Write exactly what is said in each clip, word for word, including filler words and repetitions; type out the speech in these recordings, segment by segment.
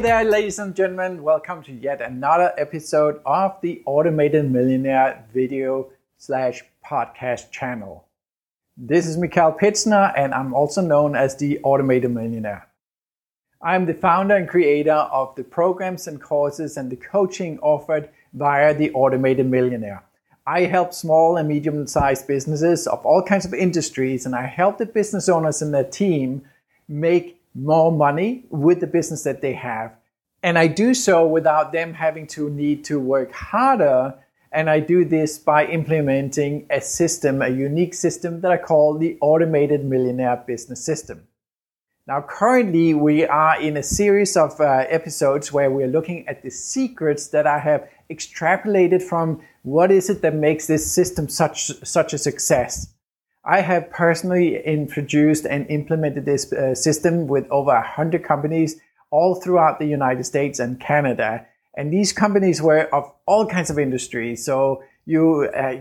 Hey there, ladies and gentlemen, welcome to yet another episode of the Automated Millionaire video slash podcast channel. This is Michael Pitzner, and I'm also known as the Automated Millionaire. I'm the founder and creator of the programs and courses and the coaching offered via the Automated Millionaire. I help small and medium-sized businesses of all kinds of industries, and I help the business owners and their team make more money with the business that they have. And I do so without them having to need to work harder. And I do this by implementing a system, a unique system that I call the Automated Millionaire Business System. Now, currently we are in a series of uh, episodes where we're looking at the secrets that I have extrapolated from what is it that makes this system such, such a success. I have personally introduced and implemented this uh, system with over one hundred companies all throughout the United States and Canada. And these companies were of all kinds of industries. So you uh,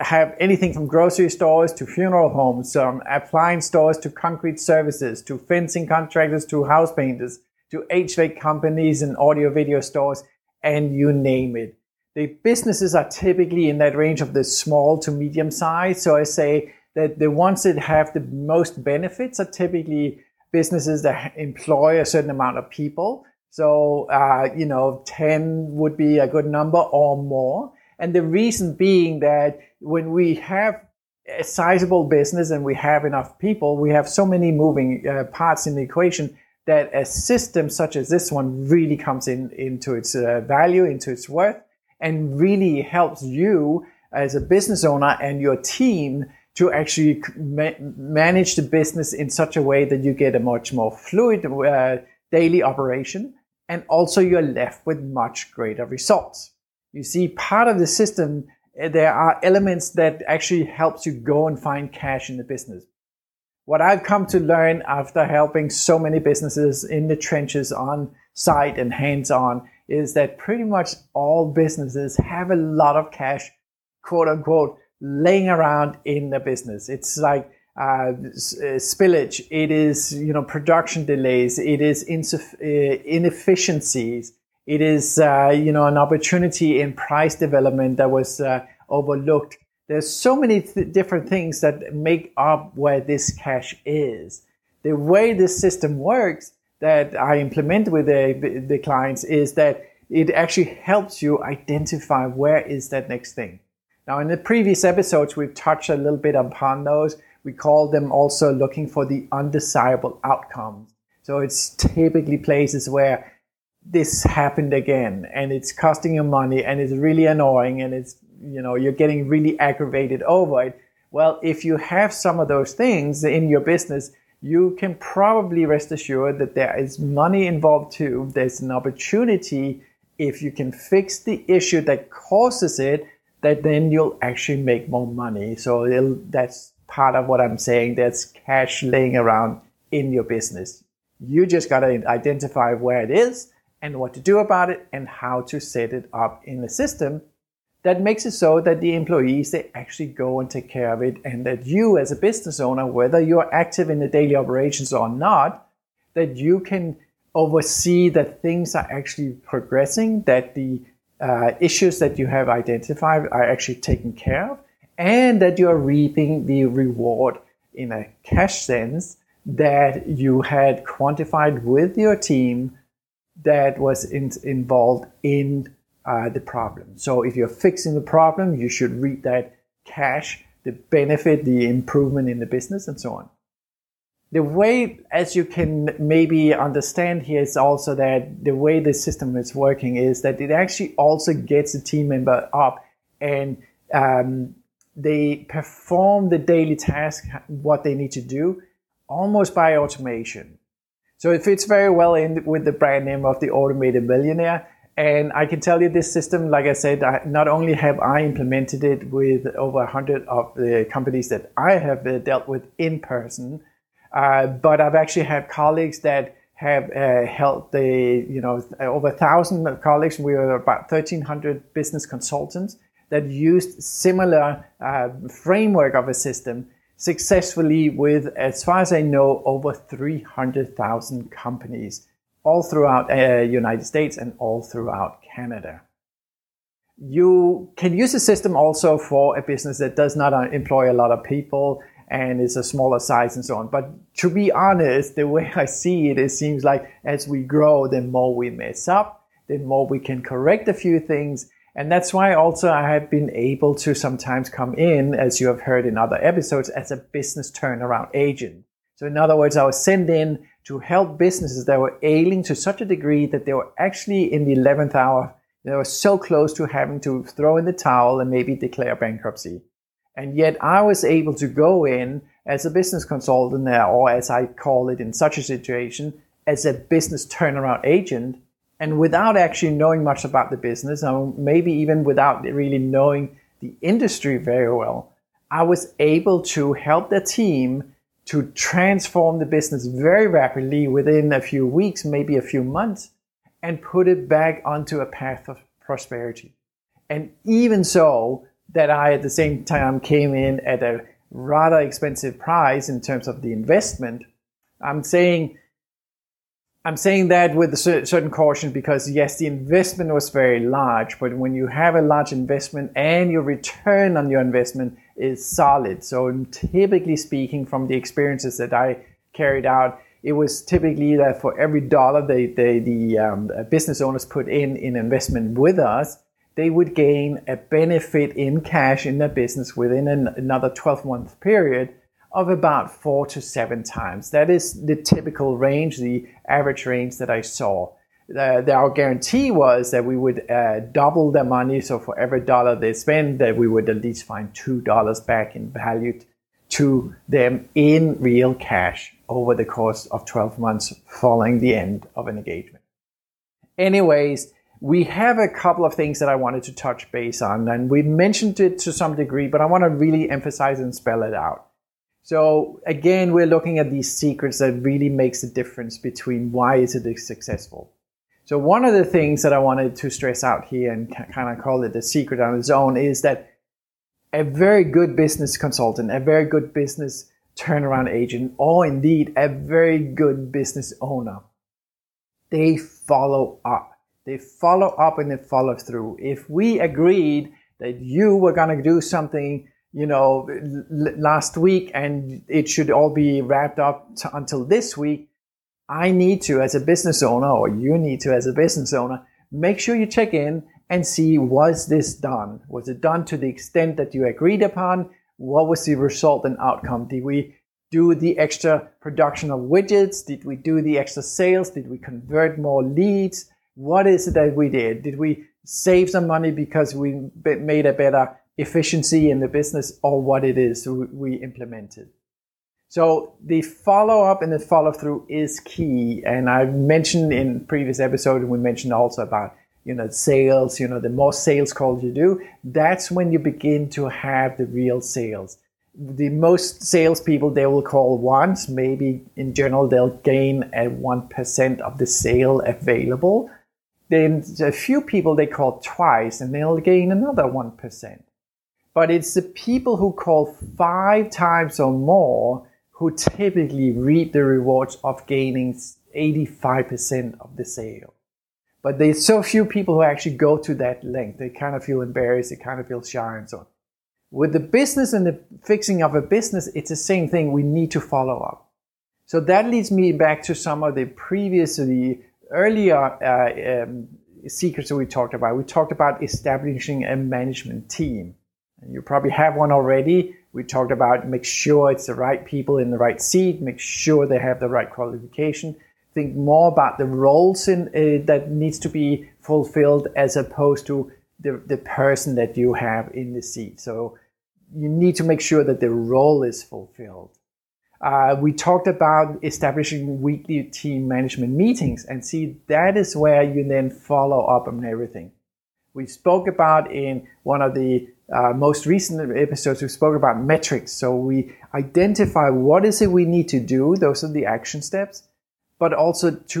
have anything from grocery stores to funeral homes, um, appliance stores to concrete services, to fencing contractors, to house painters, to H V A C companies and audio video stores, and you name it. The businesses are typically in that range of the small to medium size. So I say that the ones that have the most benefits are typically businesses that employ a certain amount of people. So, uh, you know, ten would be a good number or more. And the reason being that when we have a sizable business and we have enough people, we have so many moving uh, parts in the equation that a system such as this one really comes in into its uh, value, into its worth, and really helps you as a business owner and your team to actually ma- manage the business in such a way that you get a much more fluid uh, daily operation, and also you're left with much greater results. You see, part of the system, there are elements that actually helps you go and find cash in the business. What I've come to learn after helping so many businesses in the trenches on site and hands-on is that pretty much all businesses have a lot of cash, quote-unquote, laying around in the business. It's like uh, spillage. It is, you know, production delays. It is insuff- inefficiencies. It is, uh, you know, an opportunity in price development that was uh, overlooked. There's so many th- different things that make up where this cash is. The way this system works that I implement with the, the clients is that it actually helps you identify where is that next thing. Now, in the previous episodes, we've touched a little bit upon those. We call them also looking for the undesirable outcomes. So it's typically places where this happened again, and it's costing you money, and it's really annoying, and it's, you know, you're getting really aggravated over it. Well, if you have some of those things in your business, you can probably rest assured that there is money involved too. There's an opportunity if you can fix the issue that causes it, that then you'll actually make more money. So that's part of what I'm saying. There's cash laying around in your business. You just got to identify where it is and what to do about it and how to set it up in the system that makes it so that the employees, they actually go and take care of it, and that you as a business owner, whether you're active in the daily operations or not, that you can oversee that things are actually progressing, that the Uh, issues that you have identified are actually taken care of, and that you are reaping the reward in a cash sense that you had quantified with your team that was in, involved in uh, the problem. So if you're fixing the problem, you should reap that cash, the benefit, the improvement in the business, and so on. The way, as you can maybe understand here, is also that the way the system is working is that it actually also gets a team member up and um, they perform the daily task, what they need to do, almost by automation. So it fits very well in with the brand name of the Automated Millionaire. And I can tell you this system, like I said, I, not only have I implemented it with over one hundred of the companies that I have dealt with in person, Uh, but I've actually had colleagues that have uh, helped the, you know, over a thousand colleagues. We were about thirteen hundred business consultants that used similar uh, framework of a system successfully with, as far as I know, over three hundred thousand companies all throughout the uh, United States and all throughout Canada. You can use the system also for a business that does not employ a lot of people and is a smaller size and so on. But to be honest, the way I see it, it seems like as we grow, the more we mess up, the more we can correct a few things. And that's why also I have been able to sometimes come in, as you have heard in other episodes, as a business turnaround agent. So in other words, I was sent in to help businesses that were ailing to such a degree that they were actually in the eleventh hour. They were so close to having to throw in the towel and maybe declare bankruptcy. And yet I was able to go in as a business consultant, or as I call it in such a situation, as a business turnaround agent. And without actually knowing much about the business, or maybe even without really knowing the industry very well, I was able to help the team to transform the business very rapidly within a few weeks, maybe a few months, and put it back onto a path of prosperity. And even so, that I at the same time came in at a rather expensive price in terms of the investment. I'm saying I'm saying that with a certain caution because, yes, the investment was very large, but when you have a large investment and your return on your investment is solid. So typically speaking, from the experiences that I carried out, it was typically that for every dollar they, they, the um, business owners put in in investment with us, they would gain a benefit in cash in their business within an, another twelve-month period of about four to seven times. That is the typical range, the average range that I saw. Uh, the, our guarantee was that we would uh, double their money, so for every dollar they spend, that we would at least find two dollars back in value to them in real cash over the course of twelve months following the end of an engagement. Anyways, we have a couple of things that I wanted to touch base on, and we mentioned it to some degree, but I want to really emphasize and spell it out. So again, we're looking at these secrets that really makes the difference between why is it successful. So one of the things that I wanted to stress out here and kind of call it a secret on its own is that a very good business consultant, a very good business turnaround agent, or indeed a very good business owner, they follow up. They follow up and they follow through. If we agreed that you were going to do something, you know, last week, and it should all be wrapped up t- until this week, I need to, as a business owner, or you need to, as a business owner, make sure you check in and see, was this done? Was it done to the extent that you agreed upon? What was the result and outcome? Did we do the extra production of widgets? Did we do the extra sales? Did we convert more leads? What is it that we did? Did we save some money because we made a better efficiency in the business, or what it is we implemented? So the follow-up and the follow-through is key. And I've mentioned in previous episode, we mentioned also about, you know, sales, you know, the more sales calls you do, that's when you begin to have the real sales. The most salespeople, they will call once, maybe in general, they'll gain a one percent of the sale available. Then a few people, they call twice and they'll gain another one percent. But it's the people who call five times or more who typically reap the rewards of gaining eighty-five percent of the sale. But there's so few people who actually go to that length. They kind of feel embarrassed, they kind of feel shy and so on. With the business and the fixing of a business, it's the same thing. We need to follow up. So that leads me back to some of the previous, the earlier uh, um, secrets that we talked about. We talked about establishing a management team. You probably have one already. We talked about make sure it's the right people in the right seat, make sure they have the right qualification. Think more about the roles in, uh, that needs to be fulfilled as opposed to the, the person that you have in the seat. So you need to make sure that the role is fulfilled. Uh, we talked about establishing weekly team management meetings, and see, that is where you then follow up on everything. We spoke about in one of the Uh, most recent episodes, we spoke about metrics. So we identify what is it we need to do. Those are the action steps, but also to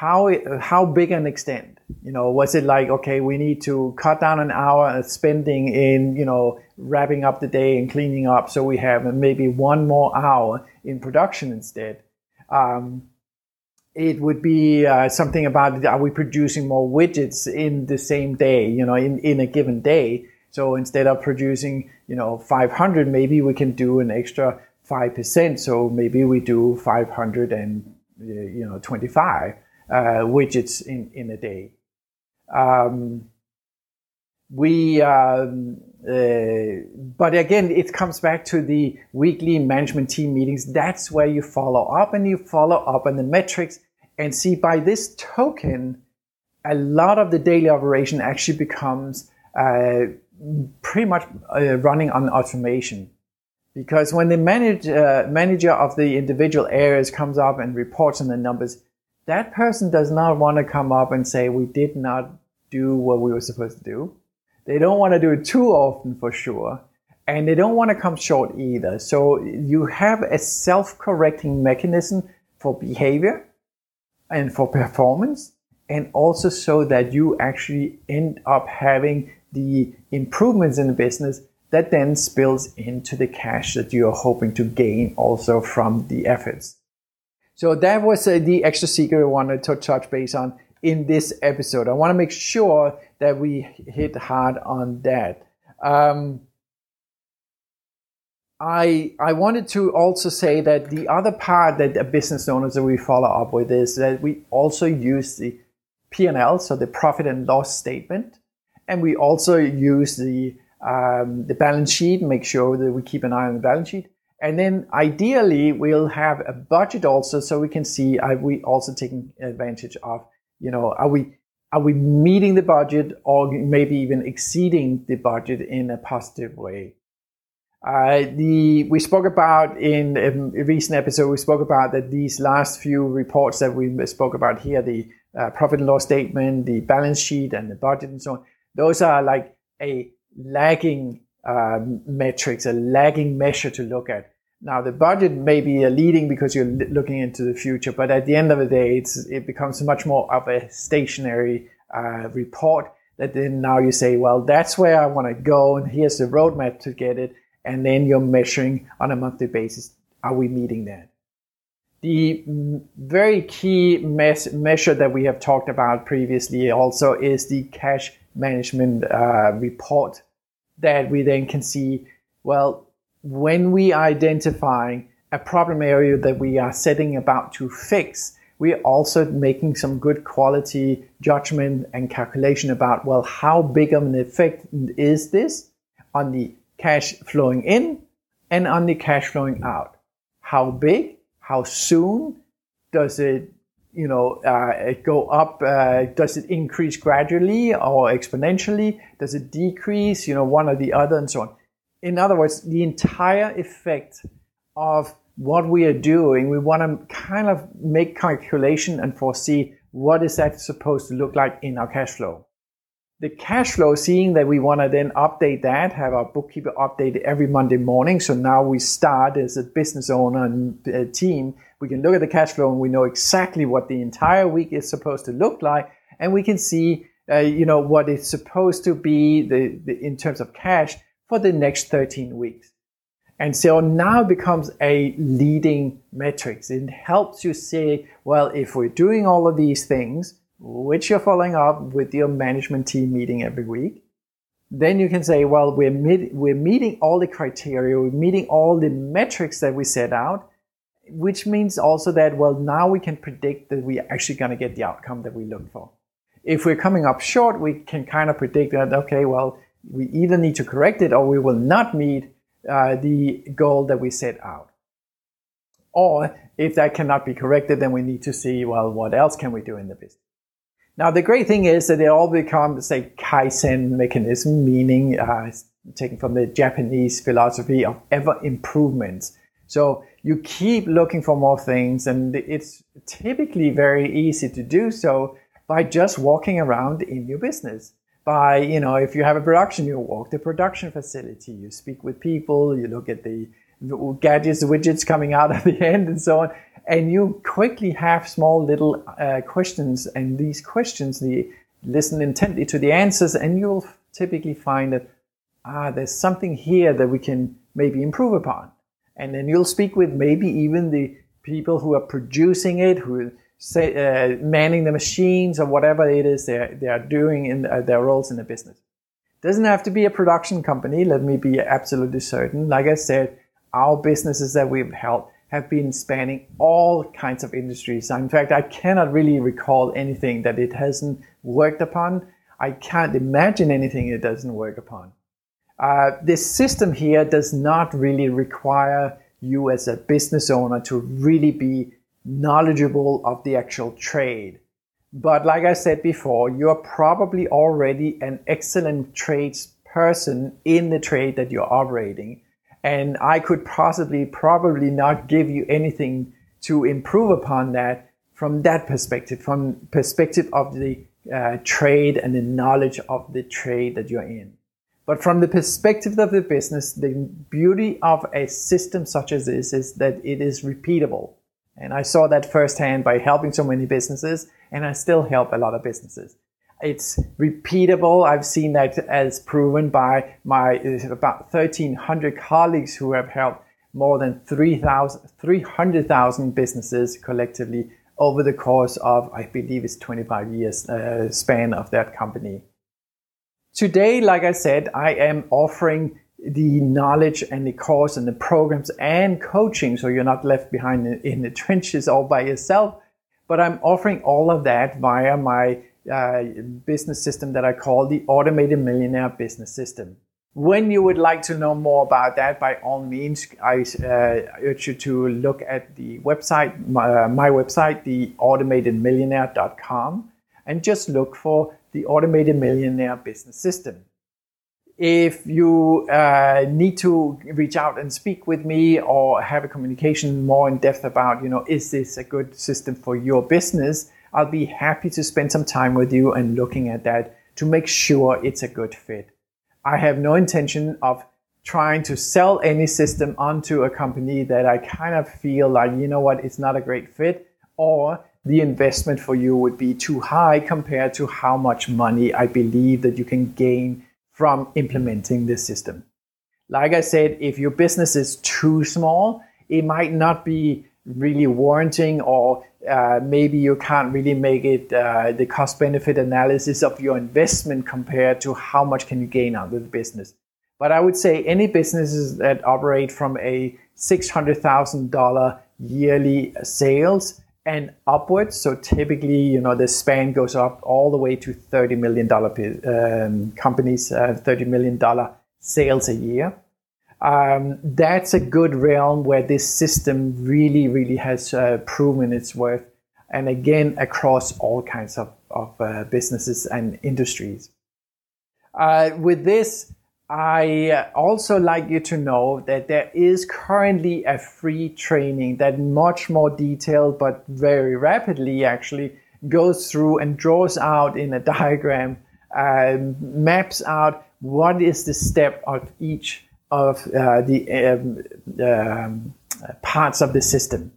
how it, how big an extent. You know, was it like, okay, we need to cut down an hour of spending in, you know, wrapping up the day and cleaning up, so we have maybe one more hour in production instead. Um, it would be uh, something about, are we producing more widgets in the same day, you know, in, in a given day? So instead of producing, you know, five hundred, maybe we can do an extra five percent. So maybe we do five hundred and, you know, twenty-five uh, widgets in, in a day. Um, we, um, uh, but again, it comes back to the weekly management team meetings. That's where you follow up and you follow up on the metrics and see, by this token, a lot of the daily operation actually becomes uh, pretty much uh, running on automation. Because when the manage, uh, manager of the individual areas comes up and reports on the numbers, that person does not want to come up and say, we did not do what we were supposed to do. They don't want to do it too often for sure. And they don't want to come short either. So you have a self-correcting mechanism for behavior and for performance. And also so that you actually end up having the improvements in the business that then spills into the cash that you are hoping to gain also from the efforts. So that was uh, the extra secret I wanted to touch base on in this episode. I want to make sure that we hit hard on that. Um, I I wanted to also say that the other part that the business owners that we follow up with is that we also use the P and L, so the profit and loss statement, and we also use the Um, the balance sheet, make sure that we keep an eye on the balance sheet. And then ideally, we'll have a budget also, so we can see, are we also taking advantage of, you know, are we are we meeting the budget or maybe even exceeding the budget in a positive way? Uh, the we spoke about in a recent episode, we spoke about that these last few reports that we spoke about here, the uh, profit and loss statement, the balance sheet and the budget and so on, those are like a lagging uh, metrics, a lagging measure to look at. Now, the budget may be a leading because you're l- looking into the future, but at the end of the day, it's, it becomes much more of a stationary uh, report that then now you say, well, that's where I want to go, and here's the roadmap to get it, and then you're measuring on a monthly basis, are we meeting that? The m- very key mes- measure that we have talked about previously also is the cash management uh, report, that we then can see, well, when we are identifying a problem area that we are setting about to fix, we are also making some good quality judgment and calculation about, well, how big of an effect is this on the cash flowing in and on the cash flowing out? How big? How soon? Does it, you know, uh, go up? Uh, does it increase gradually or exponentially? Does it decrease? You know, one or the other, and so on. In other words, the entire effect of what we are doing, we want to kind of make calculation and foresee what is that supposed to look like in our cash flow. The cash flow, seeing that we want to then update that, have our bookkeeper updated every Monday morning. So now we start as a business owner and uh, team. We can look at the cash flow and we know exactly what the entire week is supposed to look like. And we can see, uh, you know, what it's supposed to be the, the in terms of cash for the next thirteen weeks. And so now it becomes a leading metrics. It helps you say, well, if we're doing all of these things, which you're following up with your management team meeting every week, then you can say, well, we're meet- we're meeting all the criteria, we're meeting all the metrics that we set out, which means also that, well, now we can predict that we're actually going to get the outcome that we look for. If we're coming up short, we can kind of predict that, okay, well, we either need to correct it or we will not meet uh, the goal that we set out. Or if that cannot be corrected, then we need to see, well, what else can we do in the business? Now, the great thing is that it all becomes a Kaizen mechanism, meaning uh, taken from the Japanese philosophy of ever improvements. So you keep looking for more things, and it's typically very easy to do so by just walking around in your business. By, you know, if you have a production, you walk the production facility, you speak with people, you look at the gadgets, widgets coming out at the end and so on. And you quickly have small little uh, questions, and these questions, you listen intently to the answers, and you'll typically find that, ah, there's something here that we can maybe improve upon. And then you'll speak with maybe even the people who are producing it, who say, uh, manning the machines or whatever it is they they are doing in uh, their roles in the business. Doesn't have to be a production company. Let me be absolutely certain. Like I said, our businesses that we've helped have been spanning all kinds of industries. In fact, I cannot really recall anything that it hasn't worked upon. I can't imagine anything it doesn't work upon. Uh, this system here does not really require you as a business owner to really be knowledgeable of the actual trade. But like I said before, you're probably already an excellent tradesperson in the trade that you're operating. And I could possibly probably not give you anything to improve upon that from that perspective, from perspective of the uh, trade and the knowledge of the trade that you're in. But from the perspective of the business, the beauty of a system such as this is that it is repeatable. And I saw that firsthand by helping so many businesses, and I still help a lot of businesses. It's repeatable. I've seen that as proven by my about thirteen hundred colleagues who have helped more than three hundred thousand businesses collectively over the course of, I believe it's twenty-five years uh, span of that company. Today, like I said, I am offering the knowledge and the course and the programs and coaching, so you're not left behind in the trenches all by yourself. But I'm offering all of that via my uh, business system that I call the Automated Millionaire Business System. When you would like to know more about that, by all means, I uh, urge you to look at the website, my, uh, my website, the automated millionaire dot com, and just look for the Automated Millionaire Business System. If you uh, need to reach out and speak with me or have a communication more in depth about, you know, is this a good system for your business? I'll be happy to spend some time with you and looking at that to make sure it's a good fit. I have no intention of trying to sell any system onto a company that I kind of feel like, you know what, it's not a great fit, or the investment for you would be too high compared to how much money I believe that you can gain from implementing this system. Like I said, if your business is too small, it might not be really warranting, or uh, maybe you can't really make it uh, the cost-benefit analysis of your investment compared to how much can you gain out of the business. But I would say any businesses that operate from a six hundred thousand dollars yearly sales and upwards, so typically, you know, the span goes up all the way to thirty million dollars um, companies, uh, thirty million dollars sales a year. Um, that's a good realm where this system really, really has uh, proven its worth. And again, across all kinds of, of uh, businesses and industries. Uh, with this, I also like you to know that there is currently a free training that much more detailed, but very rapidly actually goes through and draws out in a diagram, uh, maps out what is the step of each of uh, the um, um, parts of the system.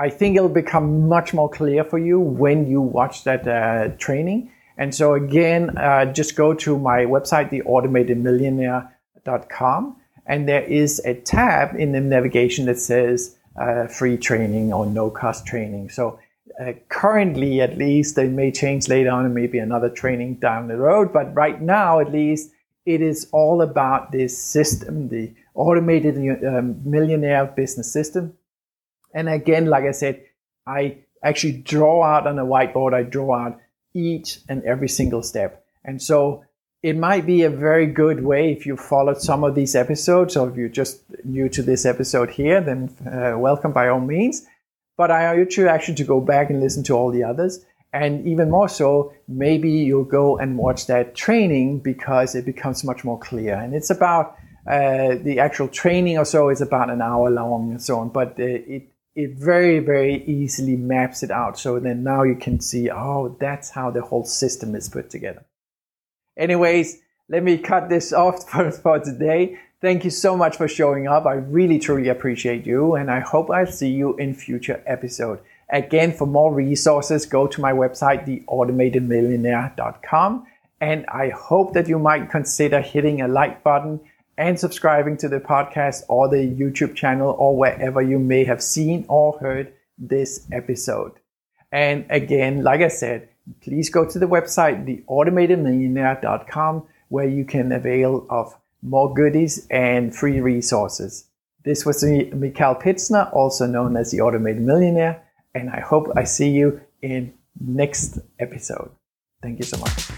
I think it'll become much more clear for you when you watch that uh, training. And so again, uh, just go to my website, the automated millionaire dot com, and there is a tab in the navigation that says uh, free training or no-cost training. So uh, currently, at least, they may change later on and maybe another training down the road. But right now, at least, it is all about this system, the Automated um, Millionaire Business System. And again, like I said, I actually draw out on a whiteboard, I draw out each and every single step. And so it might be a very good way if you followed some of these episodes, or if you're just new to this episode here, then uh, welcome by all means. But I urge you actually to go back and listen to all the others. And even more so, maybe you'll go and watch that training because it becomes much more clear. And it's about uh, the actual training or so is about an hour long and so on. But it It very, very easily maps it out. So then now you can see, oh, that's how the whole system is put together. Anyways, let me cut this off for, for today. Thank you so much for showing up. I really, truly appreciate you. And I hope I'll see you in future episode. Again, for more resources, go to my website, the automated millionaire dot com. And I hope that you might consider hitting a like button and subscribing to the podcast or the YouTube channel or wherever you may have seen or heard this episode. And again, like I said, please go to the website, the automated millionaire dot com, where you can avail of more goodies and free resources. This was Michael Pitzner, also known as the Automated Millionaire, and I hope I see you in next episode. Thank you so much.